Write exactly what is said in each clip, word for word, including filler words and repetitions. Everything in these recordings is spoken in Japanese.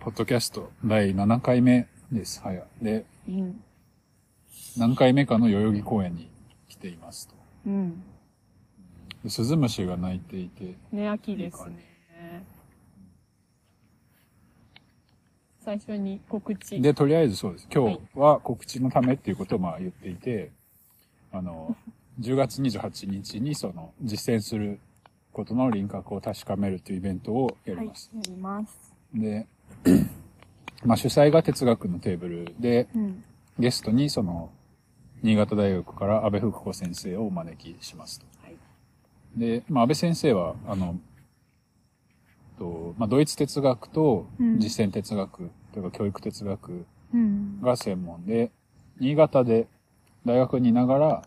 ポッドキャストだいななかいめです。はい。で、うん、何回目かの代々木公園に来ていますと。うん。スズムシが鳴いていて。ね、秋ですね。最初に告知。で、とりあえずそうです。今日は告知のためっていうことをまあ言っていて、はい、あの、じゅうがつにじゅうはちにちにその実践することの輪郭を確かめるというイベントをやります。はい、やります。で、まあ主催が哲学のテーブルで、うん、ゲストにその、新潟大学から安倍福子先生をお招きしますと。はい、で、まあ安倍先生は、あの、とまあ、ドイツ哲学と実践哲学、うん、というか教育哲学が専門で、うん、新潟で大学にいながら、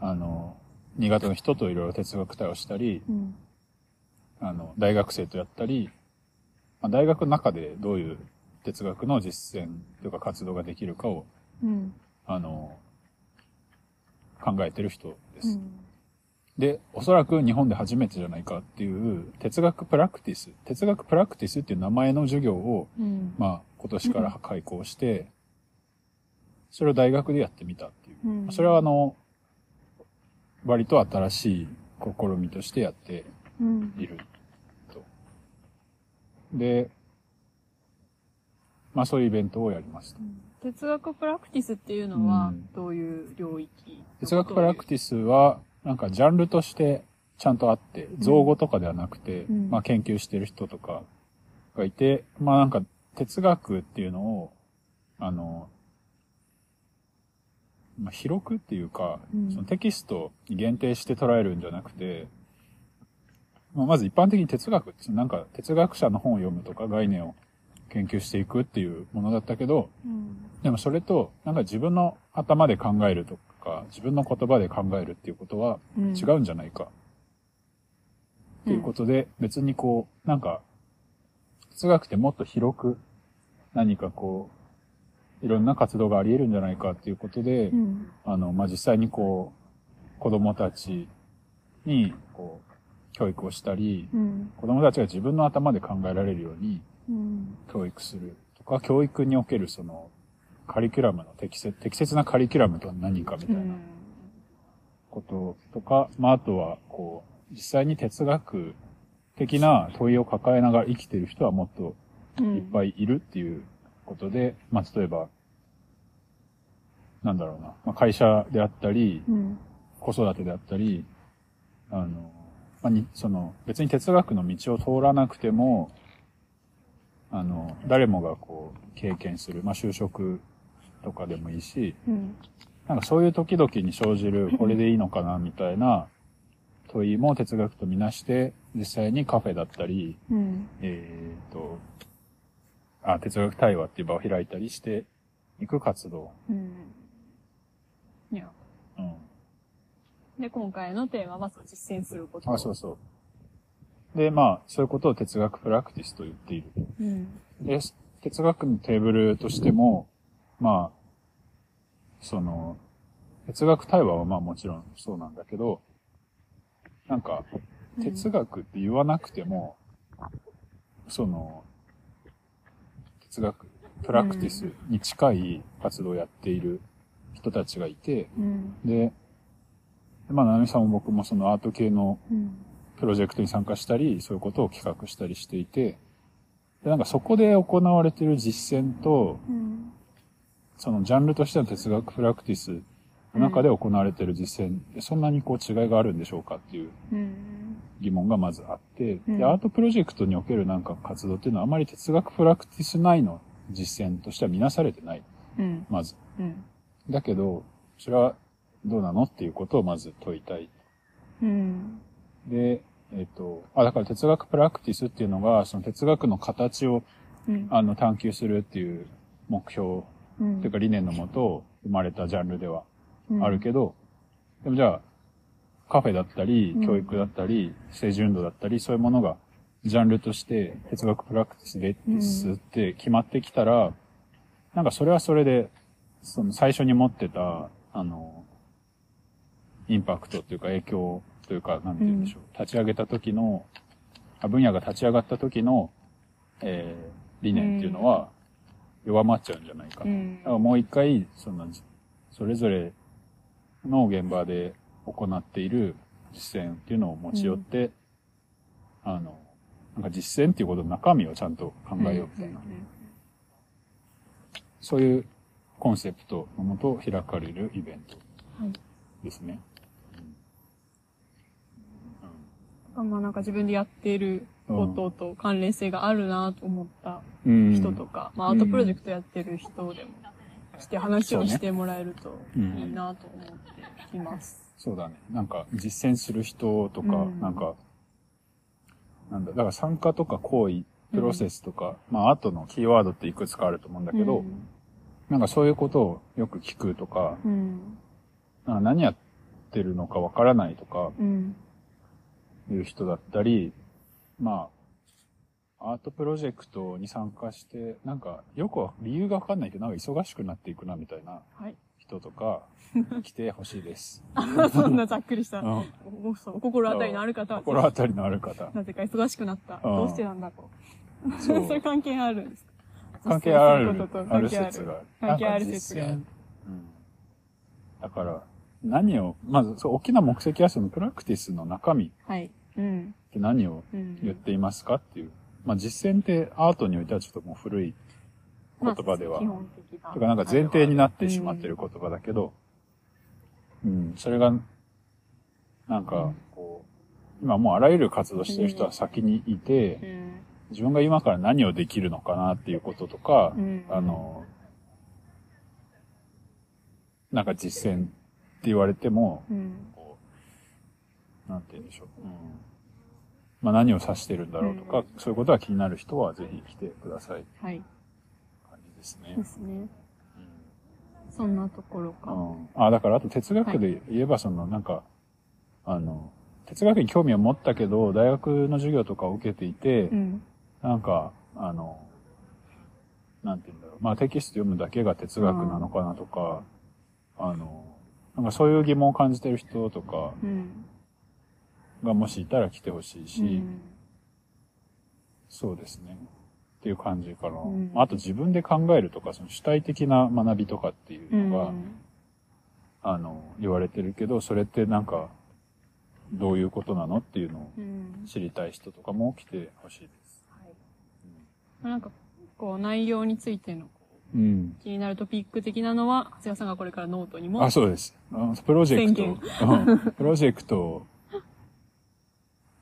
あの、新潟の人といろいろ哲学対をしたり、うん、あの、大学生とやったり、まあ、大学の中でどういう哲学の実践というか活動ができるかを、うん、あの、考えてる人です、うん。で、おそらく日本で初めてじゃないかっていう哲学プラクティス、哲学プラクティスっていう名前の授業を、うん、まあ、今年から開講して、うん、それを大学でやってみたっていう。うん、それはあの、割と新しい試みとしてやっていると、うん、で、まあそういうイベントをやりました、うん、哲学プラクティスっていうのはどういう領域、うん、哲学プラクティスはなんかジャンルとしてちゃんとあって造語とかではなくて、うん、まあ研究してる人とかがいて、まあなんか哲学っていうのをあのまあ、広くっていうか、うん、そのテキストに限定して捉えるんじゃなくて、まあ、まず一般的に哲学ってなんか哲学者の本を読むとか概念を研究していくっていうものだったけど、うん、でもそれとなんか自分の頭で考えるとか自分の言葉で考えるっていうことは違うんじゃないか、うん、っていうことで、別にこうなんか哲学ってもっと広く何かこういろんな活動があり得るんじゃないかっていうことで、うん、あの、まあ、実際にこう、子供たちに、こう、教育をしたり、うん、子供たちが自分の頭で考えられるように、教育するとか、うん、教育におけるその、カリキュラムの適切、適切なカリキュラムとは何かみたいなこととか、うん、まあ、あとは、こう、実際に哲学的な問いを抱えながら生きている人はもっといっぱいいるっていう、うんことで、まあ、例えば、なんだろうな、まあ、会社であったり、うん、子育てであったり、あの、まあ、に、その、別に哲学の道を通らなくても、あの、誰もがこう、経験する、まあ、就職とかでもいいし、うん、なんかそういう時々に生じる、これでいいのかな、みたいな問いも哲学とみなして、実際にカフェだったり、うん、えーと、あ、哲学対話っていう場を開いたりしていく活動。うん。いや。うん。で、今回のテーマはそう実践すること。あ、そうそう。で、まあ、そういうことを哲学プラクティスと言っている。うん。で、哲学のテーブルとしても、まあ、その、哲学対話はまあもちろんそうなんだけど、なんか、哲学って言わなくても、うん、その、哲学プラクティスに近い活動をやっている人たちがいて、うん、で、まあ、ななみさんも僕もそのアート系のプロジェクトに参加したり、そういうことを企画したりしていて、で、なんかそこで行われている実践と、うん、そのジャンルとしての哲学プラクティスの中で行われている実践って、そんなにこう違いがあるんでしょうかっていう疑問がまずあって、うん、で、アートプロジェクトにおけるなんか活動っていうのはあまり哲学プラクティス内の実践としては見なされてない。うん、まず、うん。だけど、それはどうなのっていうことをまず問いたい。うん、で、えっと、あ、だから哲学プラクティスっていうのが、その哲学の形を、うん、あの探求するっていう目標、うん、というか理念のもと生まれたジャンルではあるけど、うん、でもじゃあ、カフェだったり、教育だったり、政治運動だったり、そういうものが、ジャンルとして、哲学プラクティスですって決まってきたら、なんかそれはそれで、その最初に持ってた、あの、インパクトというか影響というか、なんて言うんでしょう。立ち上げた時の、分野が立ち上がった時の、え理念っていうのは弱まっちゃうんじゃないかな。うん、だからもう一回、その、それぞれの現場で行っている実践っていうのを持ち寄って、うん、あの、なんか実践っていうことの中身をちゃんと考えようみたいな。うんうんうん、そういうコンセプトのもと開かれるイベントですね。はい、うん、まあなんか自分でやっていることと関連性があるなと思った人とか、うん、まあアートプロジェクトやってる人でもして話をしてもらえるといいなと思っています。そうね、うん、そうだね。なんか実践する人とか、うん、なんか、なんだ、だから参加とか行為、プロセスとか、うん、まあ、後のキーワードっていくつかあると思うんだけど、うん、なんかそういうことをよく聞くとか、うん、なんか何やってるのかわからないとか、いう人だったり、うん、まあ、アートプロジェクトに参加して、なんかよくは理由がわかんないけど、なんか忙しくなっていくなみたいな人とか、来てほしいです。そんなざっくりした、うん、お, お心当たりのある方は、心当たりのある方。なぜか忙しくなった。どうしてなんだと。そうそれ関係あるんですか？関係ある。ある説がある。関係ある説がある。うん、だから、何を、まず、そう、大きな目的はそのプラクティスの中身。はい。うん。って何を言っていますかっていう。まあ、実践ってアートにおいてはちょっともう古い言葉では。まあ、基本的な。とかなんか前提になってしまっている言葉だけど、うん、うん、それが、なんか、こう、今もうあらゆる活動してる人は先にいて、うんうん自分が今から何をできるのかなっていうこととか、うんうん、あの、なんか実践って言われても、うん、こう、なんて言うんでしょう。うん、まあ何を指してるんだろうとか、うん、そういうことが気になる人はぜひ来てください。はい。感じですね。ですね。うん、そんなところか。うん、あ、だからあと哲学で言えば、その、はい、なんか、あの、哲学に興味を持ったけど、大学の授業とかを受けていて、うんなんか、あの、なんて言うんだろう。まあ、テキスト読むだけが哲学なのかなとか、あの、なんかそういう疑問を感じてる人とか、がもしいたら来てほしいし、うん、そうですね。っていう感じかな。うん、あと自分で考えるとか、その主体的な学びとかっていうのが、うん、あの、言われてるけど、それってなんか、どういうことなのっていうのを知りたい人とかも来てほしいです。なんか、こう、内容についての、うん、気になるトピック的なのは、長谷川さんがこれからノートにも。あ、そうです。プロジェクト、うん。プロジェクト、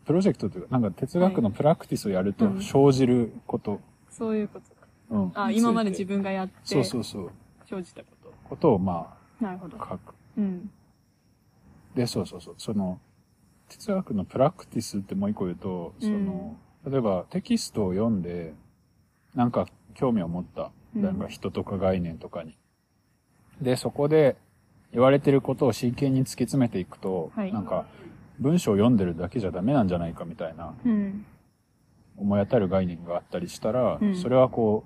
プロジェクトというか、なんか哲学のプラクティスをやると生じること。はいうん、そういうことか。うん、あ、今まで自分がやって、そうそうそう。生じたこと。ことを、まあ、なるほど。書く。うん。で、そうそうそう。その、哲学のプラクティスってもう一個言うと、その、うん、例えばテキストを読んで、なんか興味を持った、なんか人とか概念とかに。うん、で、そこで言われてることを真剣に突き詰めていくと、はい、なんか文章を読んでるだけじゃダメなんじゃないかみたいな、うん、思い当たる概念があったりしたら、うん、それはこ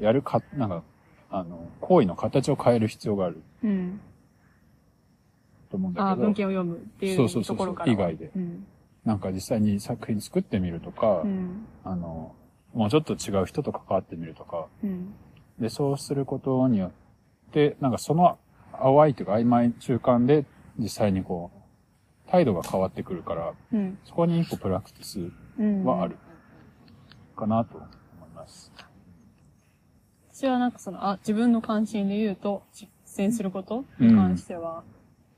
う、やるか、なんか、あの、行為の形を変える必要がある。うん、と思うんだけど。あ、文献を読むっていうところから。そうそうそう、以外で。うん、なんか実際に作品作ってみるとか、うん、あの、もうちょっと違う人と関わってみるとか、うん、で、そうすることによって、なんかその淡いというか曖昧中間で実際にこう、態度が変わってくるから、うん、そこに一個プラクティスはある、かなと思います。うん、私はなんかその、あ、自分の関心で言うと、実践することに関しては、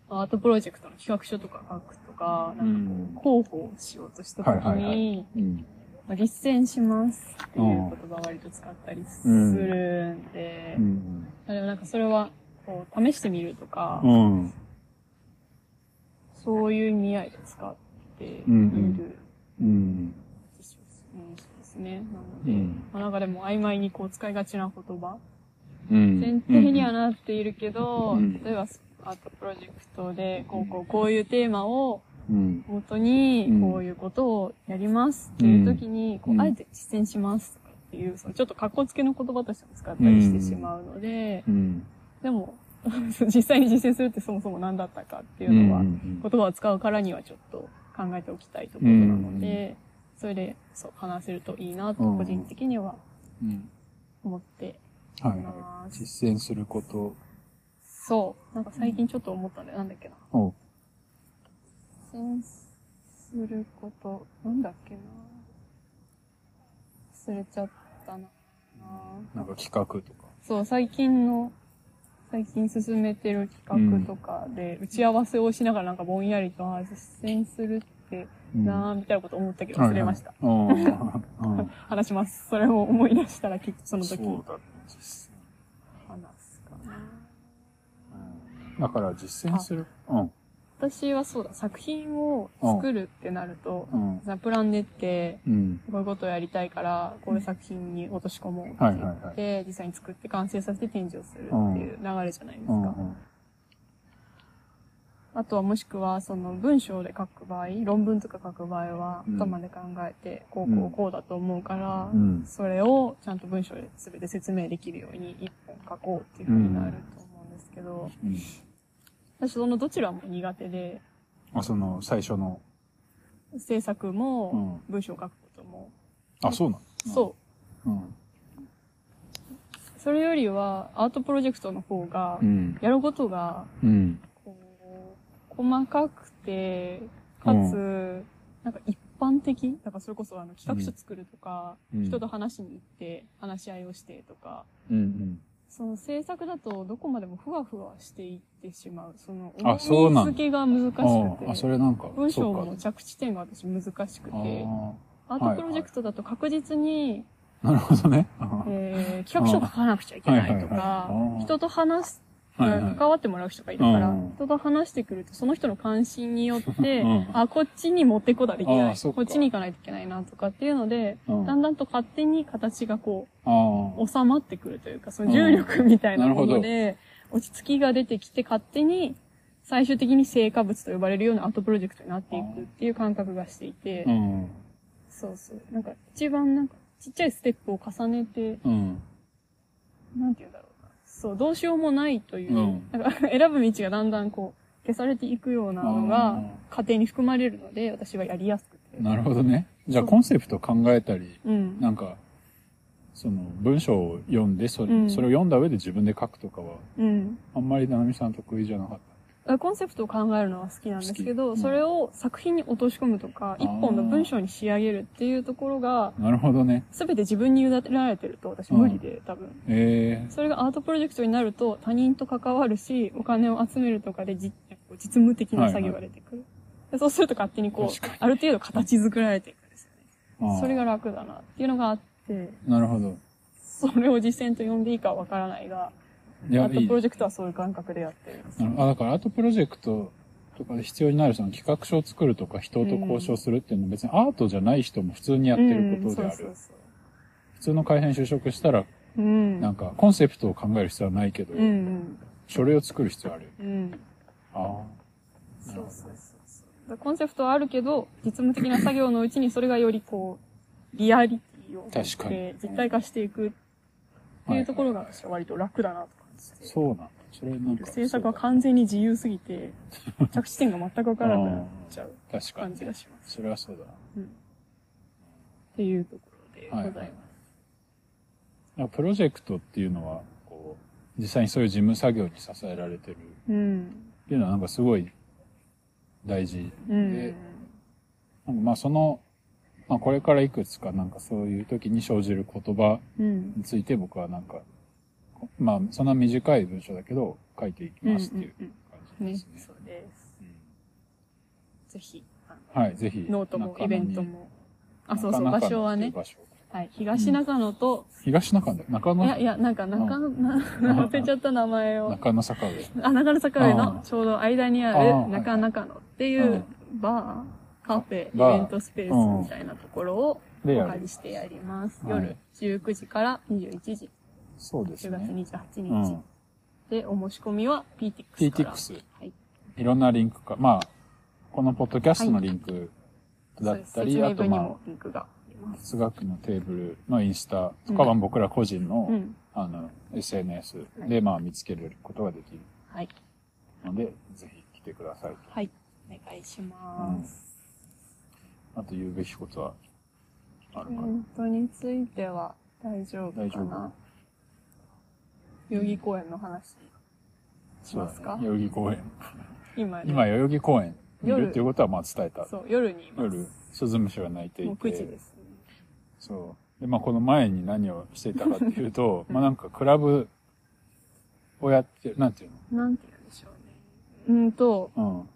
うん、アートプロジェクトの企画書とか書くとか、なんかこう、広報しようとしたときに、はいはいはいうん実践しますっていう言葉を割と使ったりするんで、うん、でもなんかそれはこう試してみるとか、うん、そういう意味合いで使っている。うんうん、そうですね。なので、うんまあ、なんかでも曖昧にこう使いがちな言葉、うん、前提にはなっているけど、うん、例えばアートプロジェクトでこうこうこういうテーマをうん、本当に、こういうことをやりますっていう時に、こう、あえて実践しますっていう、そのちょっと格好つけの言葉としても使ったりしてしまうので、うん、でも、実際に実践するってそもそも何だったかっていうのは、言葉を使うからにはちょっと考えておきたいところなので、それで、そう、話せるといいなと、個人的には思って、はいはい、実践すること。そう。なんか最近ちょっと思ったんだよ。なんだっけな。おう。実践すること、なんだっけな。忘れちゃったな。なんか企画とか。そう、最近の、最近進めてる企画とかで、うん、打ち合わせをしながらなんかぼんやりと、あ、実践するってなぁ、みたいなこと思ったけど、忘れました。うんはいはい、話します。それを思い出したら、結構その時。そうだね、実践。話すかな、うん。だから実践する、うん、私はそうだ、作品を作るってなると、うん、ザプランでって、うん、こういうことをやりたいから、こういう作品に落とし込もうって言って、はいはいはい、実際に作って完成させて展示をするっていう流れじゃないですか。うんうんあとはもしくは、その文章で書く場合、論文とか書く場合は、頭で考えて、こうこうこうだと思うから、それをちゃんと文章で全て説明できるように一本書こうっていうふうになると思うんですけど、私そのどちらも苦手で、あ、その最初の制作も、文章を書くことも。あ、そうなの？そう。うんそれよりは、アートプロジェクトの方が、やることが、うん細かくて、かつ、うん、なんか一般的だからそれこそあの企画書作るとか、うん、人と話しに行って、話し合いをしてとか、うんうん、その制作だとどこまでもふわふわしていってしまう。その、重み付けが難しくて、ああそれなんか文章の着地点が私難しくて、アートプロジェクトだと確実に、なるほどね。えー、企画書書かなくちゃいけないとか、はいはいはい、人と話す、関わってもらう人がいるから、うん、人と話してくると、その人の関心によって、うん、あ、こっちに持ってこだできない。こっちに行かないといけないな、とかっていうので、うん、だんだんと勝手に形がこう、収まってくるというか、その重力みたいなもので、うん、落ち着きが出てきて、勝手に、最終的に成果物と呼ばれるようなアートプロジェクトになっていくっていう感覚がしていて、うん、そうそう。なんか、一番なんか、ちっちゃいステップを重ねて、うん、なんて言うんだろう。そう、どうしようもないという、うん、なんか選ぶ道がだんだんこう、消されていくようなのが、過程に含まれるので、私はやりやすくて。なるほどね。じゃあコンセプト考えたり、うん、なんか、その文章を読んでそれ、うん、それを読んだ上で自分で書くとかは、うん、あんまりななみさん得意じゃなかった。コンセプトを考えるのは好きなんですけど、うん、それを作品に落とし込むとか、一本の文章に仕上げるっていうところが、なるほどね。すべて自分に委ねられてると私無理で、うん、多分、えー。それがアートプロジェクトになると他人と関わるし、お金を集めるとかで実務的な作業が出てくる。はいはい、そうすると勝手にこう、ある程度形作られていくんですよね。それが楽だなっていうのがあって、なるほど。それを実践と呼んでいいかはわからないが、いやアートプロジェクトはそういう感覚でやってるんですよ。あ、だからアートプロジェクトとかで必要になるその企画書を作るとか人と交渉するっていうのは別にアートじゃない人も普通にやってることである。うん、そうそうそう普通の会社に就職したら、うん、なんかコンセプトを考える必要はないけど、うん、書類を作る必要ある。うん、ああ。そうそうそう。だコンセプトはあるけど、実務的な作業のうちにそれがよりこう、リアリティを持って実体化していくっていうところが私は割と楽だなと。そうなんだ。それなんか制作は完全に自由すぎて、着地点が全く分からなくなっちゃう感じがします。それはそうだな、うん。っていうところでございます。はいはい、プロジェクトっていうのはこう、実際にそういう事務作業に支えられてる、うん、っていうのはなんかすごい大事で、うん、なんかまあその、まあこれからいくつかなんかそういう時に生じる言葉について僕はなんか、まあ、そんな短い文章だけど、書いていきますっていう感じですね。うんうんうん、ねそうです。うん、ぜひ、はい、ぜひ。ノートもイベントも。あ、そうそう、場所はね。場所はい、東中野と、うん、東中野中野いや、いや、なんか中野、忘れちゃった名前を。中野坂上。あ、中野坂上の、ちょうど間にある中中野っていう、バー、カフェ、イベントスペースみたいなところを、お借りしてやります。うん、夜じゅうくじからにじゅういちじ。そうですね。じゅうがつにじゅうはちにち、うん。で、お申し込みは ピーティックス から。ピーティックス。はい。いろんなリンクか。まあ、このポッドキャストのリンクだったり、はい、あとまあ、リンクが哲学のテーブルのインスタとかは僕ら個人の、うん、あの、エスエヌエス でまあ見つけることができる。はい。ので、ぜひ来てください。はい。お願いします。うん、あと言うべきことはあるかな。本当については大丈夫かな。大丈夫。代々木公園の話しますか、ね、代々木公園。今、ね、今代々木公園にいるっていうことはまあ伝えた。そう、夜にいます。夜、スズムシは鳴いていて。もうくじです、ね。そう。で、まあこの前に何をしていたかっていうと、まあなんかクラブをやってる、なんていうのなんていうんでしょうね。うんと、うん、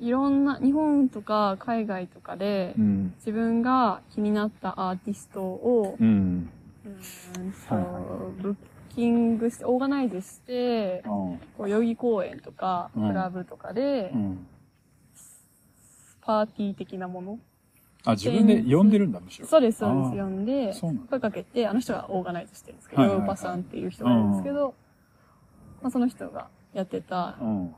いろんな、日本とか海外とかで、うん、自分が気になったアーティストを、うんうんそう、はいはい、ブッキングして、オーガナイズして、こう代々木公園とか、うん、クラブとかで、うん、パーティー的なもの。あ、自分で呼んでるんだ、むしろ。そうです、そうです。呼んで、声かけて、あの人がオーガナイズしてるんですけど、ヨーロッパさんっていう人がいるんですけど、まあ、その人がやってた、うん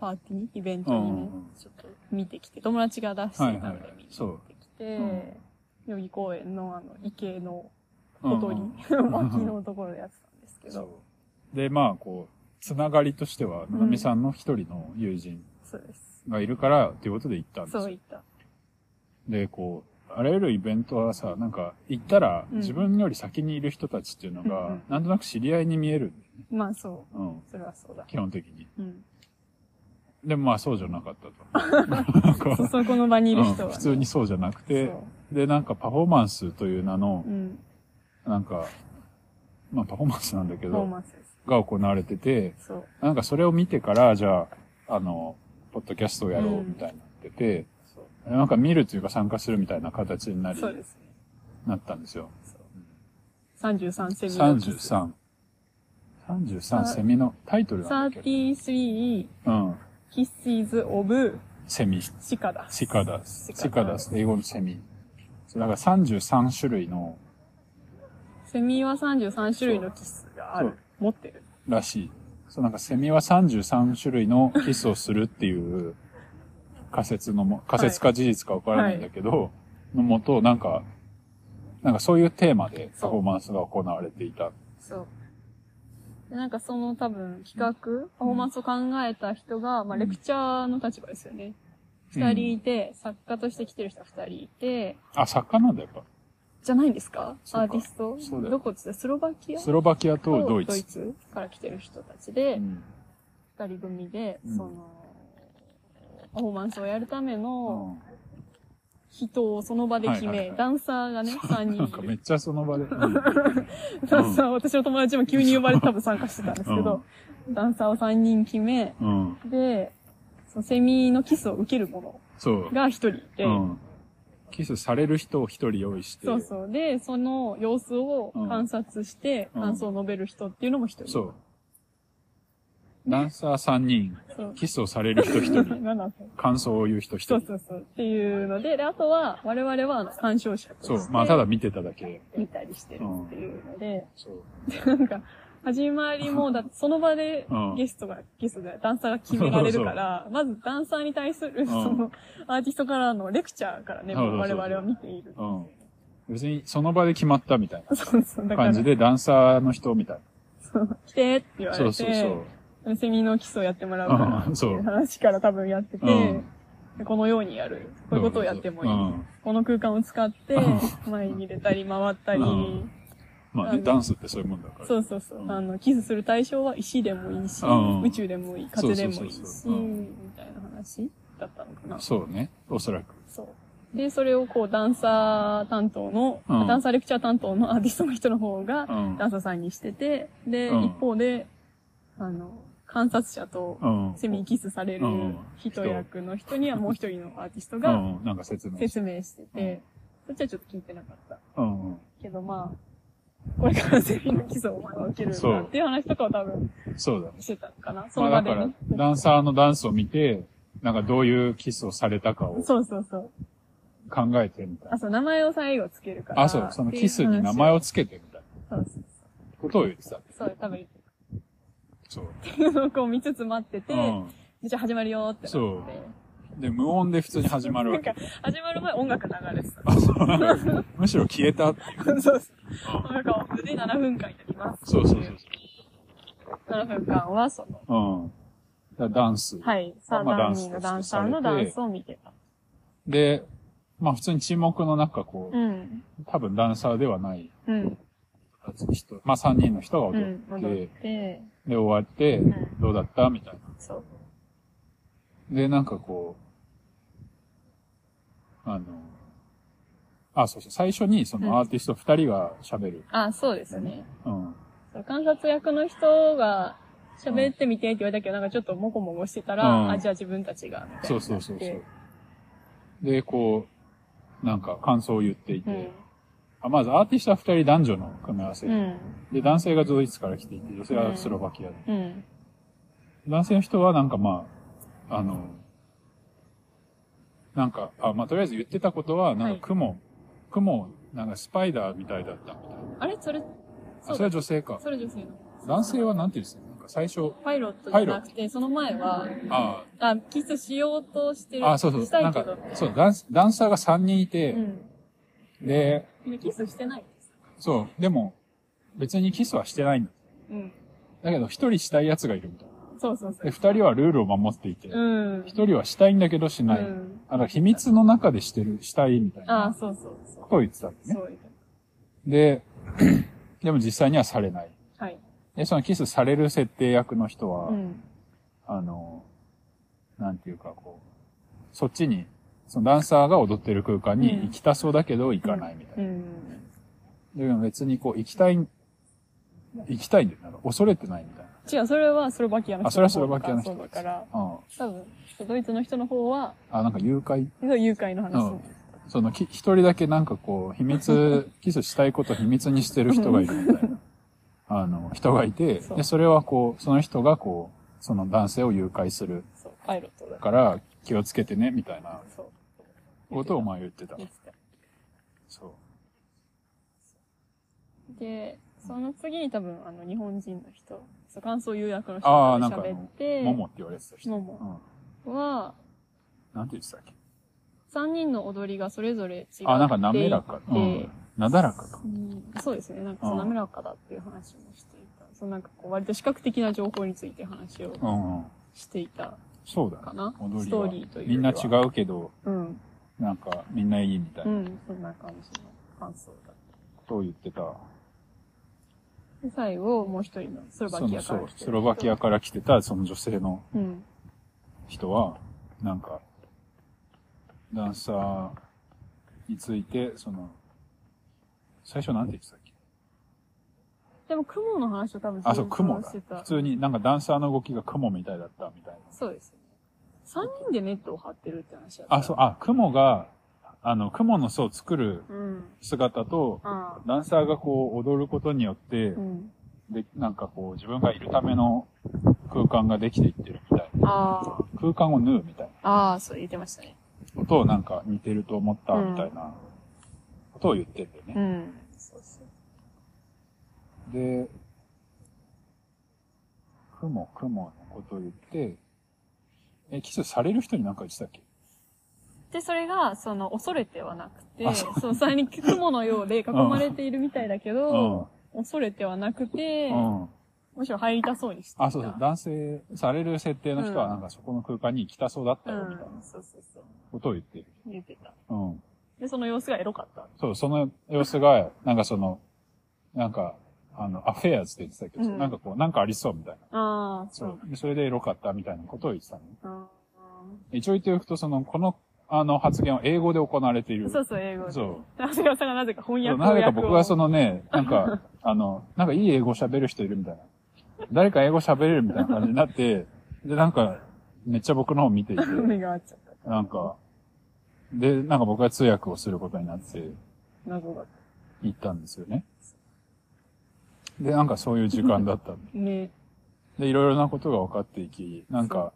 パーティーイベントにね、うん、ちょっと見てきて、友達が出してたので見てきて、はいはいうん、代々木公園のあの池のほとり、うん、脇のところでやってたんですけど。そうで、まあこう、つながりとしては、ななみさんの一人の友人がいるから、ということで行ったんですよ。そう行った。で、こう、あらゆるイベントはさ、なんか行ったら、うん、自分より先にいる人たちっていうのが、うんうん、なんとなく知り合いに見えるんだよね。まあそう、うん。それはそうだ。基本的に。うんでもまあそうじゃなかったと。そ, そこの場にいる人は、ねうん。普通にそうじゃなくて、でなんかパフォーマンスという名の、うん、なんか、まあパフォーマンスなんだけど、が行われてて、なんかそれを見てから、じゃあ、あの、ポッドキャストをやろうみたいになってて、うん、なんか見るというか参加するみたいな形になり、そうですね、なったんですよ。そうさんじゅうさんセミナー。さんじゅうさん。さんじゅうさんセミのタイトルなんだっけさんじゅうさん。うん。Kisses of セミ。シカダス。シカダス。シカダス。英語のセミ。だからさんじゅうさん種類の。セミはさんじゅうさん種類のキスがある。持ってる。らしい。そう、なんかセミはさんじゅうさん種類のキスをするっていう仮説のも、仮説か事実かわからないんだけど、はいはい、のもと、なんか、なんかそういうテーマでパフォーマンスが行われていた。そう。なんかその多分企画、うん、パフォーマンスを考えた人が、まあレクチャーの立場ですよね。二、うん、人いて、作家として来てる人二人いて。あ、作家なんだやっぱ。じゃないんですか？アーティスト？そうだよ。どこっつってスロバキア？スロバキアとドイツ。ドイツから来てる人たちで、二、うん、人組で、その、うん、パフォーマンスをやるための、うん人をその場で決め、はいはいはい、ダンサーがね、さんにんいる。なんかめっちゃその場で。うん、ダンサー、うん、私の友達も急に呼ばれて多分参加してたんですけど、うん、ダンサーをさんにん決め、うん、で、そのセミのキスを受ける者がひとりいて、うん、キスされる人をひとり用意して。そうそう。で、その様子を観察して、うん、感想を述べる人っていうのもひとり。そう。ダンサーさんにん、キスをされる人ひとり、感想を言う人ひとり。そうそうそう。っていうので、で、あとは、我々は鑑賞者として。そう。まあ、ただ見てただけ。見たりしてるっていうので。うん、そう。で、なんか、始まりも、だってその場でゲストが、うん、ゲストでダンサーが決められるから、そうそうそうまずダンサーに対する、その、アーティストからのレクチャーからね、うん、もう我々は見ている。うん。別に、その場で決まったみたいな感じで、ダンサーの人みたいな。そう。来てって言われて。そうそうそう。セミの基礎をやってもらうからっていう話から多分やってて、うん、このようにやる。こういうことをやってもいい。うん、この空間を使って、前に出たり回ったり。うん、まあね、ダンスってそういうもんだから。そうそうそう。うん、あの、キスする対象は石でもいいし、うん、宇宙でもいい、風でもいいし、みたいな話だったのかな。そうね、おそらく。そう。で、それをこう、ダンサー担当の、うん、ダンサーレクチャー担当のアーティストの人の方が、ダンサーさんにしてて、で、うん、一方で、あの、観察者とセミキスされる人役の人にはもう一人のアーティストが説明してて、そっちはちょっと聞いてなかった。けどまあ、これからセミのキスをお前は受けるんだっていう話とかを多分してたのかな。そうだね。まあだから、ダンサーのダンスを見て、なんかどういうキスをされたかを。そうそうそう。考えてみたいな。あ、そう、名前を最後つけるから。あ、そう、そのキスに名前をつけてみたいな。そうそうそう。ことを言ってた。そう、多分。そう。っていうのをこう見つつ待ってて、うん、じゃあ始まるよーってなって。そう。で、無音で普通に始まるわけ。なんか、始まる前音楽流れてた。あ、そう。むしろ消えたっていう。そうそう。音楽オフでななふんかんやります。そうそうそう。ななふんかんはその。うん。ダンス。はい。さん、まあ、ダンス。ダンサーのダンスを見てた。で、まあ普通に沈黙の中こう、うん、多分ダンサーではない。うん。人、まあさんにんの人が踊って、うん、戻ってで終わって、うん、どうだったみたいな。そう。で、なんかこう、あの、あ、そうそう、最初にそのアーティストふたりが喋る、うん。あ、そうですね。うん。そう観察役の人が喋ってみてって言われたけど、うん、なんかちょっともこもこしてたら、うん、あ、じゃあ自分たちがみたいな。そうそうそうそう。で、こう、なんか感想を言っていて、うんあまずアーティストは二人男女の組み合わせ、うん、で男性がドイツから来ていて女性はスロバキアで、うん、男性の人はなんかまああのなんかあまあとりあえず言ってたことはなんか雲、はい、雲なんかスパイダーみたいだったみたいなあれそれそれは女性かそれ女性の男性はなんていうんですかなんか最初パイロットじゃなくてその前はああキスしようとしてるあそうそうしたいけどそうダンダンサーが三人いて、うんで、キスしてないです。そう。でも、別にキスはしてないんだ。うん。だけど、一人したい奴がいるみたいな。そうそうそう。で、二人はルールを守っていて、うん。一人はしたいんだけどしない。うん。あの、秘密の中でしてる、したいみたいな。ああ、そうそうそう。ことを言ってたんですね。そうで、でも実際にはされない。はい。で、そのキスされる設定役の人は、うん。あの、なんていうか、こう、そっちに、そのダンサーが踊ってる空間に行きたそうだけど行かないみたいな。うんうん、でも別にこう行きたい、行きたいんだよ。なんか恐れてないみたいな。違う、それはスロバキアの人。あ、それはスロバキアの人だから。うん。多分、ドイツの人の方は。あ、なんか誘拐？そう、誘拐の話。うん。その、き、一人だけなんかこう、秘密、キスしたいことを秘密にしてる人がいるみたいな。あの、人がいて、で、それはこう、その人がこう、その男性を誘拐する。そう、パイロットだから、気をつけてね、みたいな。そう。ことを前言ってた。そう。で、その次に多分、あの、日本人の人、そう感想誘惑の人が喋って、ももって言われてた人。もも、うん、は、なんて言ってたっけ？三人の踊りがそれぞれ違って。あ、なんか滑らか。うん、なだらかと、うん。そうですね。なんか滑らかだっていう話もしていた。そうなんかこう、割と視覚的な情報について話をしていた、うん。そうだな、ね。踊りは。ストーリーという。みんな違うけど、うんなんか、みんないいみたいな。うん、そんな感じの感想だった。ことを言ってた。で、最後、もう一人のスロバキアから来てた。そう、スロバキアから来てた、その女性の人は、うん、なんか、ダンサーについて、その、最初なんて言ってたっけ？でも、雲の話を多分してた。あ、そう、雲だ。普通になんかダンサーの動きが雲みたいだったみたいな。そうです。三人でネットを張ってるって話だった。あ、そう、あ、雲が、あの、雲の巣を作る姿と、うん、ダンサーがこう踊ることによって、うん、で、なんかこう自分がいるための空間ができていってるみたいな。空間を縫うみたいな。ああ、そう言ってましたね。ことをなんか似てると思ったみたいなことを言ってるよね。うん。うん、そうそう。で、雲、雲のことを言って、え、キスされる人に何か言ってたっけ？で、それが、その、恐れてはなくて、そう、さらに雲のようで囲まれているみたいだけど、うん、恐れてはなくて、うん、むしろ入りたそうにしていた。あ、そうそう、男性、される設定の人はなんかそこの空間に行きたそうだったよ、みたいな、うん。そうそうそう。ことを言ってる。言ってた。うん。で、その様子がエロかった。そう、その様子が、なんかその、なんか、あの、アフェアーズって言ってたけど、うん、なんかこう、なんかありそうみたいな。ああ、そう。それでエロかったみたいなことを言ってたの。あ一応言っておくと、その、この、あの、発言は英語で行われている。そうそう、英語で。そう。長谷川さんがなぜか翻訳を。なぜか僕がそのね、なんか、あの、なんかいい英語喋る人いるみたいな。誰か英語喋れるみたいな感じになって、で、なんか、めっちゃ僕の方見ていて。目が合っちゃった。なんか、で、なんか僕が通訳をすることになって、謎が。行ったんですよね。で、なんかそういう時間だった。ね。で、いろいろなことが分かっていき、なんか、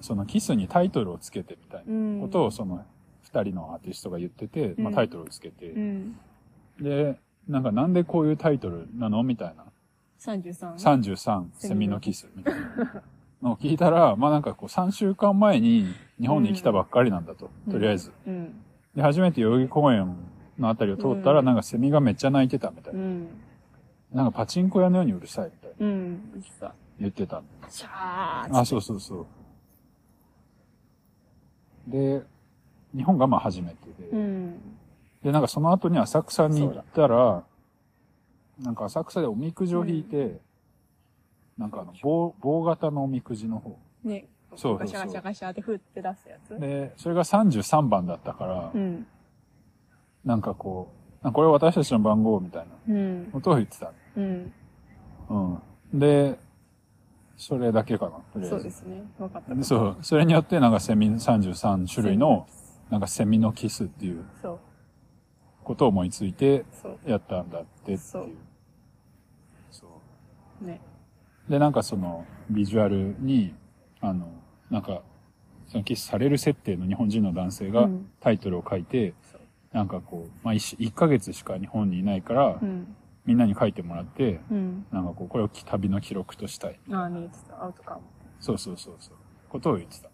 そのキスにタイトルをつけてみたいなことをその二人のアーティストが言ってて、うん、まあタイトルをつけて、うん。で、なんかなんでこういうタイトルなのみたいな。さんじゅうさん。さんじゅうさん、セミのキスみたいなのを聞いたら、まあなんかこうさんしゅうかんまえに日本に来たばっかりなんだと、うん、とりあえず、うんうん。で、初めて代々木公園のあたりを通ったら、うん、なんかセミがめっちゃ鳴いてたみたいな。うんなんかパチンコ屋のようにうるさいみたいな。うん。うるさい。言ってたんだ。シャーあ、そうそうそう。で、日本がまあ初めてで。うん。で、なんかその後に浅草に行ったら、なんか浅草でおみくじを引いて、うん、なんかあの棒、棒型のおみくじの方。ね。そうそうそう。ガシャガシャガシャって振って出すやつ。で、それがさんじゅうさんばんだったから、うん、なんかこう、なんかこれ私たちの番号みたいなことを言ってた、うん。うん。で、それだけかな、とりあえず。そうですね。分かったか。そう。それによってなんかセミさんじゅうさん種類の、なんかセミのキスっていう。そう。ことを思いついてやったんだってっていう。そう。そうね。で、なんかそのビジュアルに、あの、なんか、そのキスされる設定の日本人の男性がタイトルを書いて、うん、なんかこう、まあ1、いっかげつしか日本にいないから、うん、みんなに書いてもらって、うん、なんかこう、これを旅の記録としたい。ああ、言ってた。アウトカム。そうそうそうそう。ことを言ってた。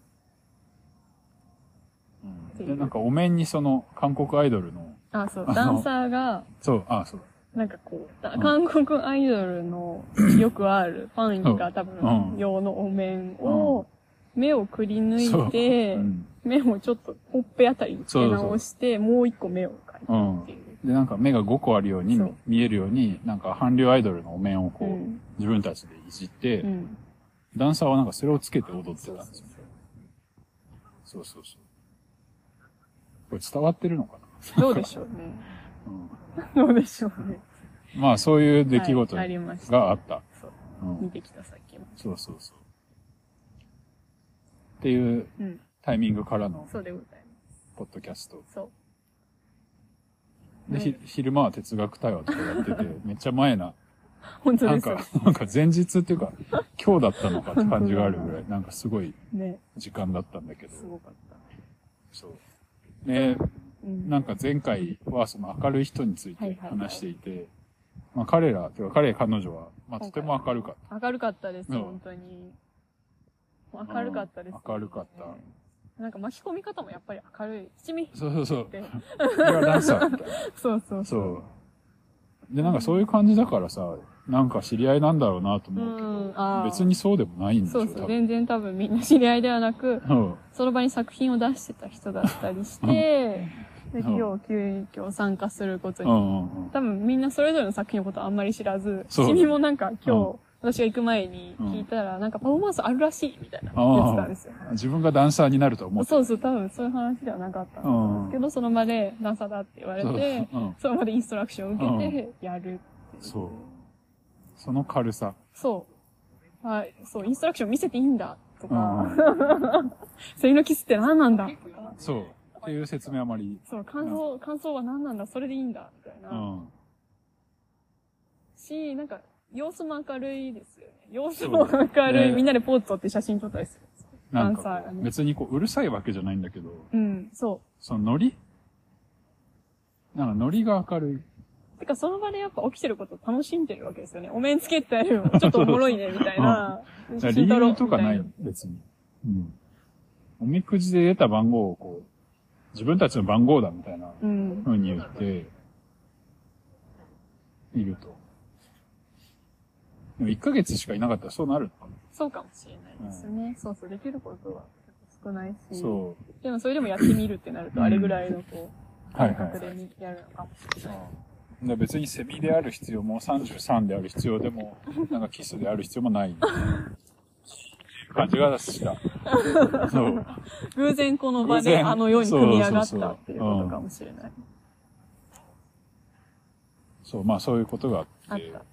うん、で、なんかお面にその韓国アイドルの、あ、そう、ダンサーが、そう、あ、そう。なんかこう、韓国アイドルのよくあるファンが多分、用のお面を、目をくり抜いて、うん、目をちょっとほっぺあたりにつけ直して、そうそうそう、もう一個目を描いてっていう、うん。で、なんか目がごこあるように見えるように、なんか韓流アイドルのお面をこう、うん、自分たちでいじって、うん、ダンサーはなんかそれをつけて踊ってたんですよ。そうそうそう。これ伝わってるのかな？どうでしょうね。うん、どうでしょうね。まあそういう出来事があった。はい、ありました。そう、うん。見てきたさっきも。そうそうそう。っていうタイミングからの、そうでございます。ポッドキャスト。そう。で、ね、ひ昼間は哲学対話とかやってて、めっちゃ前な。本当ですか。なんか、なんか前日っていうか、今日だったのかって感じがあるぐらい、なんかすごい時間だったんだけど。ね、すごかった。そう。ね。なんか前回はその明るい人について話していて、はいはいはい、まあ彼ら、てか彼彼女は、まあとても明るかった。明るかったです、本当に。明るかったです、ね。明るかった。なんか巻き込み方もやっぱり明るい。七味。そうそうそう。これはダンサーみたいな。そうそうそう。そう。で、なんかそういう感じだからさ、なんか知り合いなんだろうなと思うけど、うん、別にそうでもないんでしょ。そうそう、全然多分みんな知り合いではなく、うん、その場に作品を出してた人だったりして、で、今日、急遽参加することに、うん。多分みんなそれぞれの作品のことあんまり知らず、君もなんか今日、うん、私が行く前に聞いたら、うん、なんかパフォーマンスあるらしいみたいな言ってたんですよ。自分がダンサーになると思って。そうそう、多分そういう話ではなかったんですけど、うん、その場でダンサーだって言われて、そ,、うん、その場でインストラクションを受けて、やるっていう、うん。そう。その軽さ。そう。はい。そう、インストラクション見せていいんだ、とか。セミのキスって何なんだ、とか。そう。っていう説明あまり。そう、感想、感想は何なんだ、それでいいんだ、みたいな。うん。し、なんか、様子も明るいですよね。様子も明るい。みんなでポーズ撮って写真撮ったりするんですよ。なんか、別にこう、うるさいわけじゃないんだけど。うん、そう。そのノリ？なんかノリが明るい。てか、その場でやっぱ起きてることを楽しんでるわけですよね。お面つけてるのちょっとおもろいね、みたいな。じゃあ理由とかない、別に。うん。おみくじで得た番号をこう、自分たちの番号だみたいなふうに言って、いると。でもいっかげつしかいなかったらそうなるのかな。そうかもしれないですね。うん、そうそう、できることは少ないし。そう。でもそれでもやってみるってなると、あれぐらいのこう、感覚でやるのかもしれない。はいはい、別にセミである必要もさんじゅうさんである必要でも、なんかキスである必要もない感じがした。そう。偶然この場であのように組み上がったっていうことかもしれない。そう、うん、まあそういうことがあって。あった。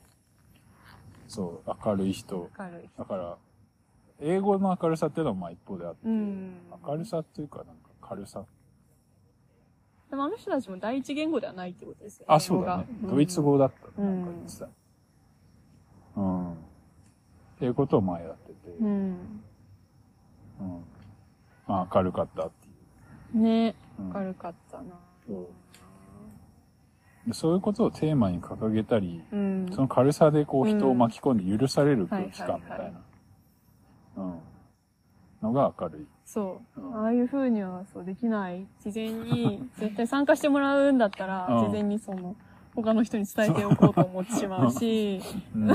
そう、明るい人。明るい人。だから、英語の明るさっていうのはまあ一方であって、うん、明るさというかなんか軽さ。でもあの人たちも第一言語ではないってことですよね。あ、そうだね。うん、ドイツ語だった。なんか言ってた。うん。っていうことを前やってて。うん。うん。まあ明るかったっていう。ね、うん、明るかったな。そう。そういうことをテーマに掲げたり、うん、その軽さでこう人を巻き込んで許される空気感みたいな。うんはいはいはい、うん。のが明るい。そう、うん。ああいう風にはそうできない。事前に、絶対参加してもらうんだったら、うん、事前にその、他の人に伝えておこうと思ってしまうし、うん、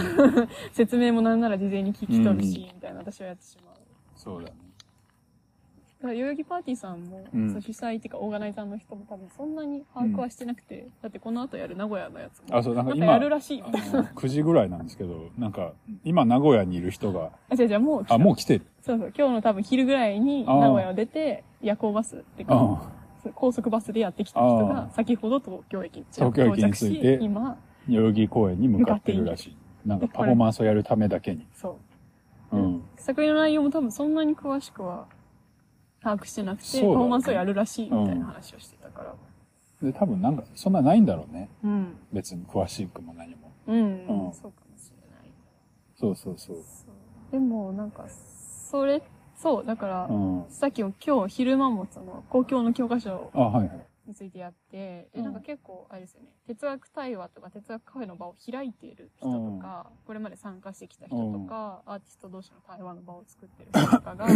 説明もなんなら事前に聞き取るし、うん、みたいな私はやってしまう。そうだね。代々木パーティーさんも、うん、主催っていうかオーガナイザーの人も多分そんなに把握はしてなくて、うん、だってこの後やる名古屋のやつもあそうなんか今またやるらしいみたいなくじぐらいなんですけど、なんか今名古屋にいる人があ、じゃじゃもうあもう来てる。そうそう、今日の多分昼ぐらいに名古屋を出て夜行バスっていうか高速バスでやってきた人が先ほど東京駅に到着し、今代々木公園に向かってるらしい。なんかパフォーマンスをやるためだけに。そう。うん。作品の内容も多分そんなに詳しくは把握してなくて、パフォーマンスをやるらしいみたいな話をしてたから。うん、で、多分なんかそんなないんだろうね。うん。別に詳しくも何も。うん。うん、そうかもしれない。そうそうそう。そうでもなんか、それ、そう、だから、うん、さっきも今日昼間もその公共の教科書についてやって、で、なんか結構、あれですよね、哲学対話とか哲学カフェの場を開いている人とか、うん、これまで参加してきた人とか、うん、アーティスト同士の対話の場を作ってる人とかが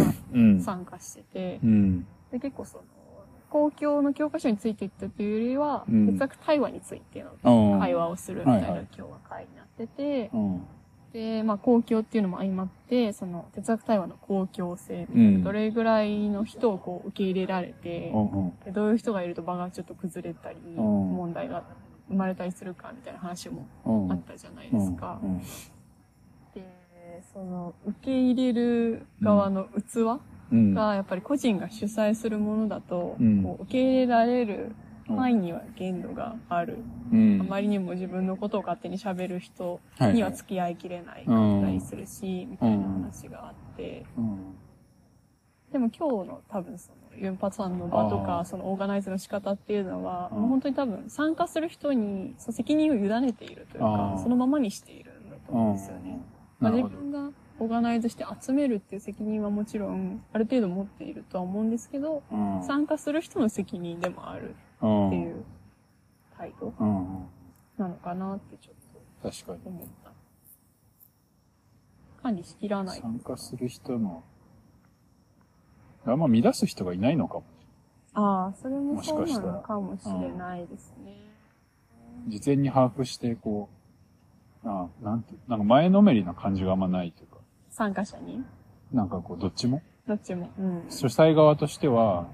参加してて、うん、で、結構その、公共の教科書についていったというよりは、うん、哲学対話についての会話をするみたいな、うんはいはい、今日は会になってて、うんで、まあ、公共っていうのも相まって、その、哲学対話の公共性みたいな、うん、どれぐらいの人をこう受け入れられて、うんうん、どういう人がいると場がちょっと崩れたり、うん、問題が生まれたりするかみたいな話もあったじゃないですか。うんうんうん、で、その、受け入れる側の器が、やっぱり個人が主催するものだと、うん、こう受け入れられる範囲には限度がある、うん。あまりにも自分のことを勝手に喋る人には付き合いきれないったりするし、はいはい、みたいな話があって。うん、でも今日の多分その、ユンパさんの場とか、そのオーガナイズの仕方っていうのは、もう本当に多分参加する人にその責任を委ねているというか、そのままにしているんだと思うんですよね。まあ、自分がオーガナイズして集めるっていう責任はもちろん、ある程度持っているとは思うんですけど、参加する人の責任でもある。っていう態度なのかなってちょっと思った。管理しきらない。参加する人の、あんま乱す人がいないのかも。ああ、それもそうなのかもしれないですね。うん、事前に把握して、こう、ああ、なんて、なんか前のめりな感じがあんまないというか。参加者に？なんかこう、どっちも？どっちも。うん。主催側としては、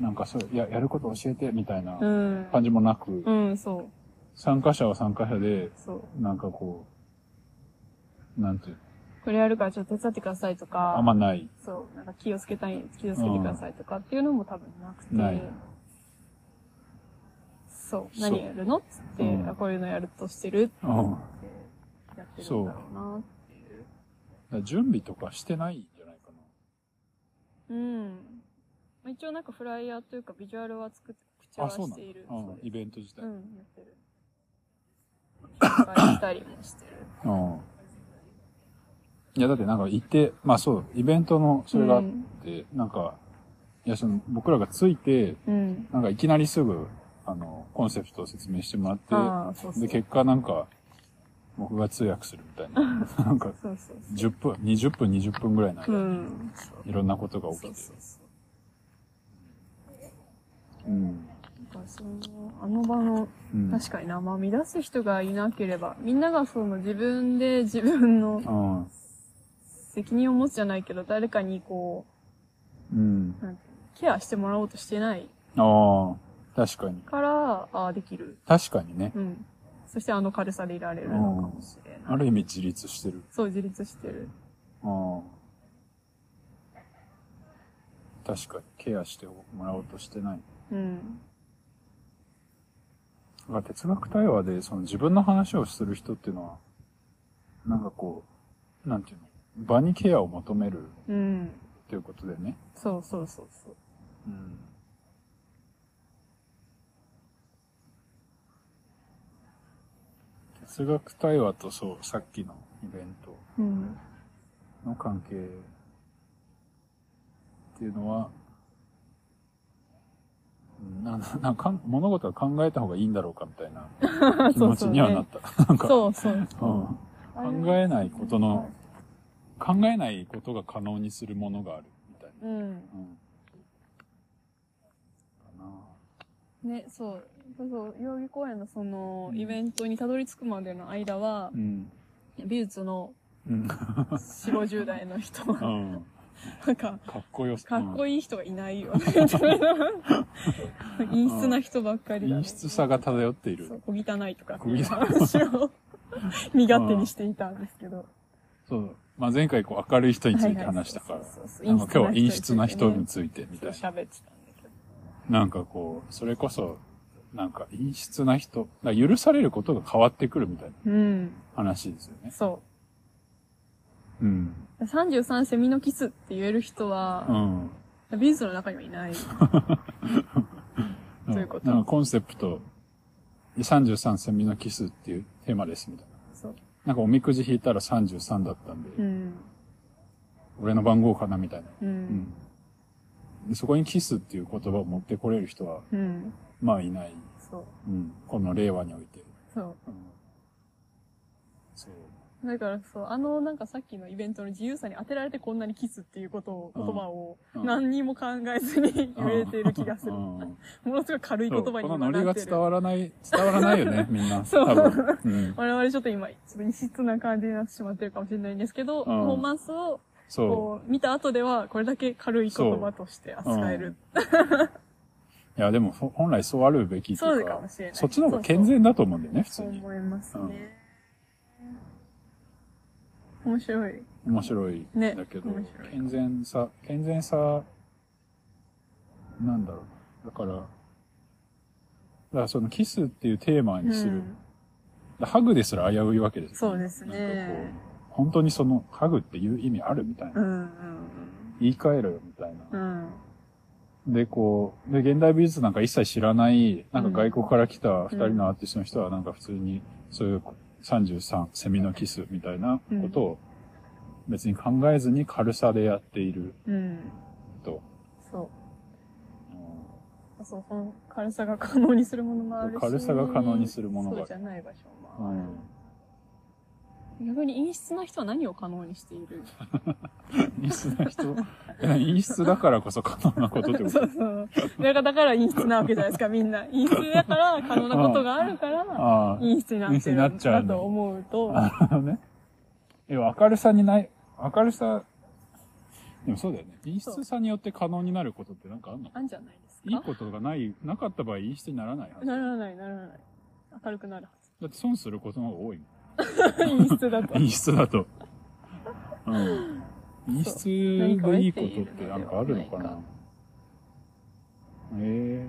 なんかそう、や、やること教えて、みたいな感じもなく、うんうん、そう参加者は参加者で、なんかこう、なんていうこれやるからちょっと手伝ってくださいとか、あんまない。そう、なんか気をつけたい、気をつけてくださいとかっていうのも多分なくて、ないそう、何やるのっつって、うん、こういうのやるとしてるって言って、やってるんだろうなっていう。だ準備とかしてないんじゃないかな。うん。一応なんかフライヤーというかビジュアルは作って、口はしている。あ、そうなんだ。イベント自体。うん、やってる。紹介したりもしてる。うん。いや、だってなんか行って、まあそう、イベントのそれがあって、うん、なんか、いや、その僕らがついて、うん、なんかいきなりすぐ、あの、コンセプトを説明してもらって、あ、そうそうで、結果なんか、僕が通訳するみたいな。なんか、じゅっぷん、にじゅっぷん、にじゅっぷんぐらいの間に、うん、いろんなことが起きて。そうそうそううん、なんかそのあの場の、うん、確かにな、まあ、乱す人がいなければ、みんながその自分で自分の責任を持つじゃないけど、誰かにこう、うん、なんかケアしてもらおうとしてない。ああ、確かに。から、ああ、できる。確かにね。うん。そしてあの軽さでいられるのかもしれない。ある意味自立してる。そう、自立してる。ああ。確かに、ケアしてもらおうとしてない。うん。なんか哲学対話でその自分の話をする人っていうのは、なんかこう、なんていうの、場にケアを求めるっていうことだよね、うん。そうそうそうそう。うん。哲学対話とそう、さっきのイベントの関係っていうのは、な、な、かん、物事は考えた方がいいんだろうかみたいな気持ちにはなった。そうそうね、なんか、そうそうそう、うん。考えないことの、考えないことが可能にするものがあるみたいな。うん。うん、ね、そう。そうそう。代々木公園のその、イベントにたどり着くまでの間は、うん、美術の、よん、ごじゅう代の人、うんなんか、かっこよかっこいい人がいないよね。陰湿な人ばっかりだ、ね。陰湿さが漂っている。小汚いとかっていう話を身勝手にしていたんですけど。そう。まあ、前回こう明るい人について話したから、今日は陰湿な人についてみたいな。喋ってたんだけど。なんかこう、それこそ、なんか陰湿な人、だ許されることが変わってくるみたいな話ですよね。うん、そう。うん。さんじゅうさんセミのキスって言える人は、うん、美術の中にはいない。ということ。なんかコンセプト、さんじゅうさんセミのキスっていうテーマですみたいな。そう。なんかおみくじ引いたらさんじゅうさんだったんで、うん、俺の番号かなみたいな、うんうん。そこにキスっていう言葉を持ってこれる人は、うん、まあいない。そう、うん。この令和において。そう。うん、そうだからそう、あのなんかさっきのイベントの自由さに当てられてこんなにキスっていうことを、言葉を何にも考えずに、うん、言えてる気がする。うん、ものすごい軽い言葉に今なってる。このノリが伝わらない、伝わらないよね、みんな。そう。多分うん、我々ちょっと今、ちょっと異質な感じになってしまってるかもしれないんですけど、うん、パフォーマンスを、こう、見た後では、これだけ軽い言葉として扱える。うん、いや、でも、本来そうあるべきとか。そうかもしれない。そっちの方が健全だと思うんだよね、そうそう普通に。そう思いますね。うん面白い。面白いんだけど、ね、健全さ、健全さ、なんだろう。だから、だからそのキスっていうテーマにする。うん、ハグですら危ういわけですよね。そうですね。なんかこう、本当にそのハグっていう意味あるみたいな。うんうん、言い換えろよみたいな、うん。で、こう、で、現代美術なんか一切知らない、なんか外国から来た二人のアーティストの人はなんか普通に、そういう、さんじゅうさんセミのキスみたいなことを別に考えずに軽さでやっていると、うん、そう、うん、そうその軽さが可能にするものもあるし軽さが可能にするものがあるそうじゃない場所もある、うん、逆に陰湿な人は何を可能にしている陰湿な人陰湿だからこそ可能なことってことそうそうだからだから陰湿なわけじゃないですかみんな陰湿だから可能なことがあるから陰湿になってるんだと思うとあのね要は明るさにない明るさでもそうだよね陰湿さによって可能になることってなんかあんのあんじゃないですかいいことがないなかった場合陰湿にならないはずならないならない明るくなるはずだって損することの方が多いもん陰湿だと陰湿だとうん陰湿でいいことってなんかあるのかなええ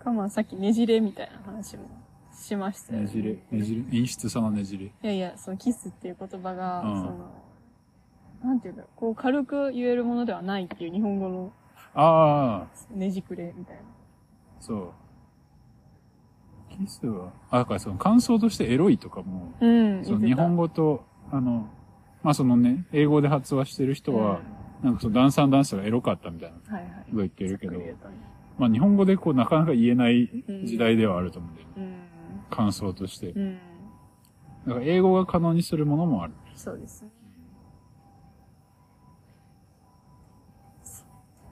ー。かまあさっきねじれみたいな話もしましたよね。ねじれ、ねじれ、陰湿さのねじれ。いやいや、そのキスっていう言葉が、うん、その、なんていうか、こう軽く言えるものではないっていう日本語の、ああ。ねじくれみたいな。そう。キスは、あ、だからその感想としてエロいとかも、うん、その日本語と、あの、まあそのね、英語で発話してる人は、うん、なんかそのダンサーダンスがエロかったみたいなこと言ってるけど、はいはい、まあ日本語でこうなかなか言えない時代ではあると思うんだよね、うん。感想として。うん、だから英語が可能にするものもある。そうですね。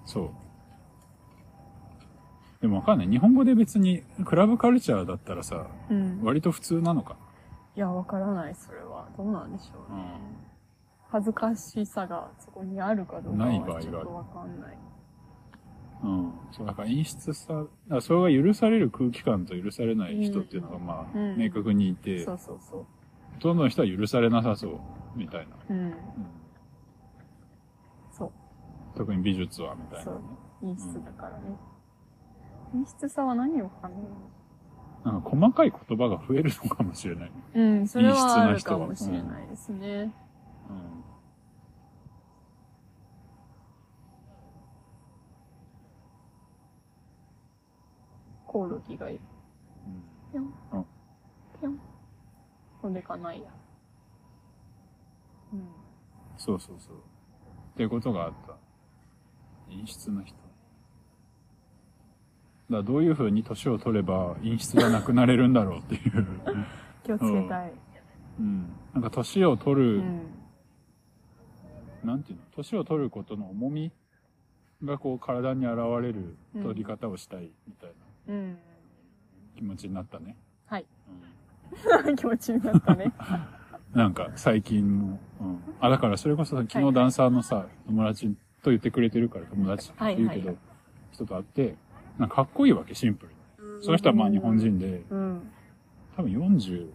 そう。でもわかんない。日本語で別にクラブカルチャーだったらさ、うん、割と普通なのか。いや、わからない。それは。どうなんでしょうね。うん恥ずかしさがそこにあるかどうかはちょっとわかんない。うん。そう、だから演出さ、だからそれが許される空気感と許されない人っていうのがまあ、うん、明確にいて、そうそうそう。ほとんどの人は許されなさそう、みたいな。うん。うん、そう。特に美術は、みたいな、ね。そう。演出だからね。演出さは何を可能なんか細かい言葉が増えるのかもしれない。うん、それはあるかもしれないですね。うんうん、コオロギがいる。ぴょん。ぴょん。飛んでかないや。うん。そうそうそう。っていうことがあった。陰湿な人。だからどういう風に年を取れば陰湿がなくなれるんだろうっていう。気をつけたい。うん。なんか年を取る、うんなんていうの年を取ることの重みがこう体に現れる取り方をしたいみたいな、うん、気持ちになったね。はい。うん、気持ちになったね。なんか最近も、うん、あだからそれこそ昨日ダンサーのさ友達と言ってくれてるから友達って言うけど、人と会って、なんかかっこいいわけ、シンプルに。その人はまあ日本人で、多分よんじゅ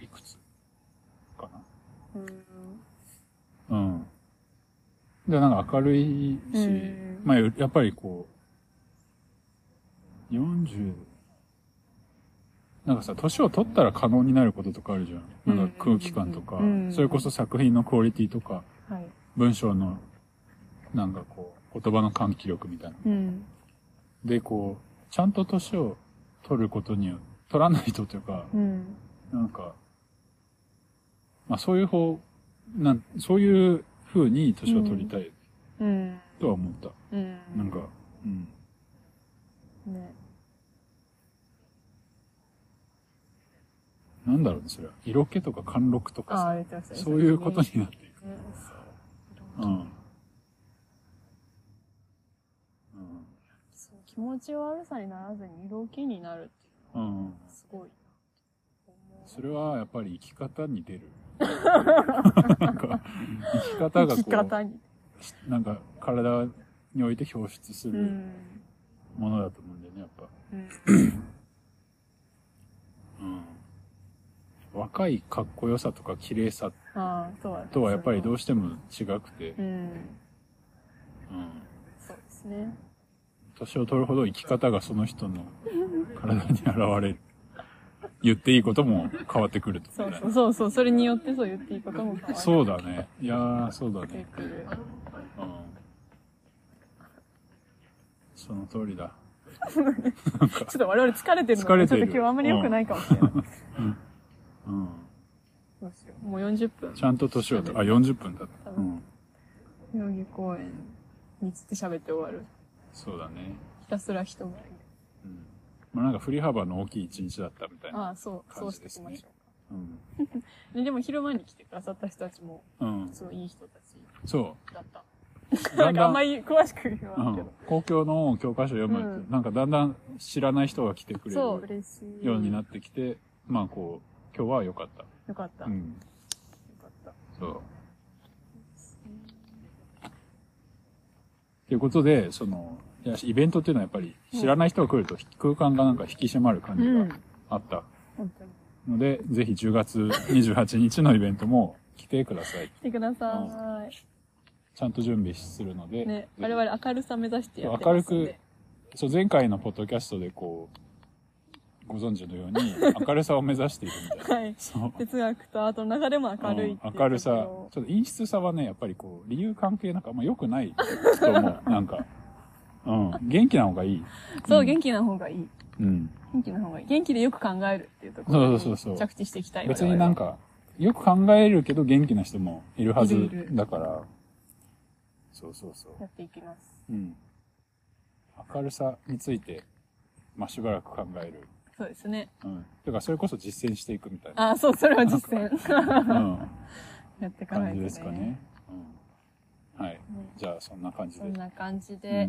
ういくつかな。うん。で、なんか明るいし、まあやっぱりこう、よんじゅう、なんかさ、年を取ったら可能になることとかあるじゃん。なんか空気感とか、それこそ作品のクオリティとか、文章の、なんかこう、言葉の喚起力みたいな。うん、で、こう、ちゃんと年を取ることによ、取らないとというか、うん、なんか、まあそういう方、なん、そういう風に年を取りたい、うん、とは思った。うん、なんか、うん。ね。なんだろうね、それは。色気とか貫禄とかさ、そういうことになっていく。ね、うん。気持ち悪さにならずに色気になるっていうのはすごいなって思う、うん、それはやっぱり生き方に出るなんか生き方がこう生き方になんか体において表出するものだと思うんだよね、やっぱ、うんうん、若いかっこよさとか綺麗さとはやっぱりどうしても違くて、うんうん、そうですね、年を取るほど生き方がその人の体に現れる。言っていいことも変わってくると。そうそうそうそう、それによってそう言っていいことも変わる。そうだね。いやー、そうだね。うん。その通りだ。ちょっと我々疲れてるので、疲れてるちょっと今日あんまり良くないかもしれない。うん。うん。どうしよう。もうよんじゅっぷん。ちゃんと年を取る。あ、よんじゅっぷんだった。うん。代々木公園につって喋って終わる。そうだね。ひたすら人がいる。うん。まあなんか振り幅の大きい一日だったみたいな感じですね。ああ、そう、そうしていきましょうか。うん。でも昼間に来てくださった人たちも、うん。すごいいい人たち。そう。だった。なんかあんまり詳しく言わないけど。公共の教科書読むと、なんかだんだん知らない人が来てくれるようになってきて、まあこう、今日は良かった。良かった。うん。良かった。そう。ということで、その、イベントっていうのはやっぱり知らない人が来ると空間がなんか引き締まる感じがあった。ので、ぜひじゅうがつにじゅうはちにちのイベントも来てください。来てください。ちゃんと準備するので。ね、我々明るさ目指してやってますんで。明るく、そう、前回のポッドキャストでこう、ご存知のように、明るさを目指しているみたいな。はい。そう。哲学とアートの中でも明るいっていう、うん。明るさ。ちょっと陰湿さはね、やっぱりこう、理由関係なんかあんま良くないと思う。なんか。うん。元気な方がいい。そう、うん、元気な方がいい。うん。元気な方がいい。元気でよく考えるっていうところに着地していきたい。別になんか、よく考えるけど元気な人もいるはずだから。いるいるそうそうそう。やっていきます。うん。明るさについて、まあ、しばらく考える。そうですね。うん。だからそれこそ実践していくみたいな。ああ、そう、それは実践。うん。やっていかないとね。感じですかね。うん。はい。ね、じゃあそんな感じで。そんな感じで。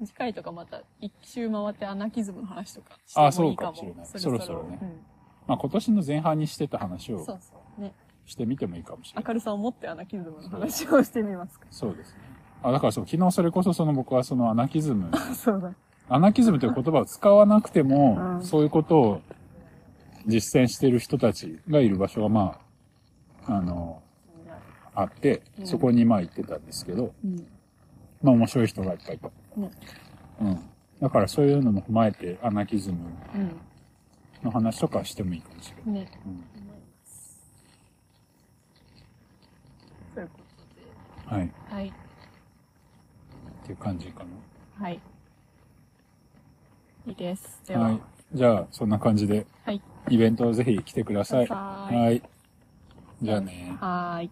うん、次回とかまた一周回ってアナキズムの話とかしてもいいかも。ああ、そうかもしれない。そろそろ、 そろそろね。うん、まあ今年の前半にしてた話を。そうそう。ね。してみてもいいかもしれない。明るさを持ってアナキズムの話をしてみますか。そうですね。あ、だからそう、昨日それこそその僕はそのアナキズム。そうだ。アナキズムという言葉を使わなくても、うん、そういうことを実践している人たちがいる場所が、まあ、あの、あって、うん、そこにまあ行ってたんですけど、うん、まあ面白い人がいっぱいいた、ね、うん。だからそういうのも踏まえて、アナキズムの話とかしてもいいかもしれない。ね。うん。そういうことで。はい。はい。っていう感じかな。はい。いいです。では。はい。じゃあ、そんな感じで。はい。イベントをぜひ来てください。はい。じゃあね。はーい。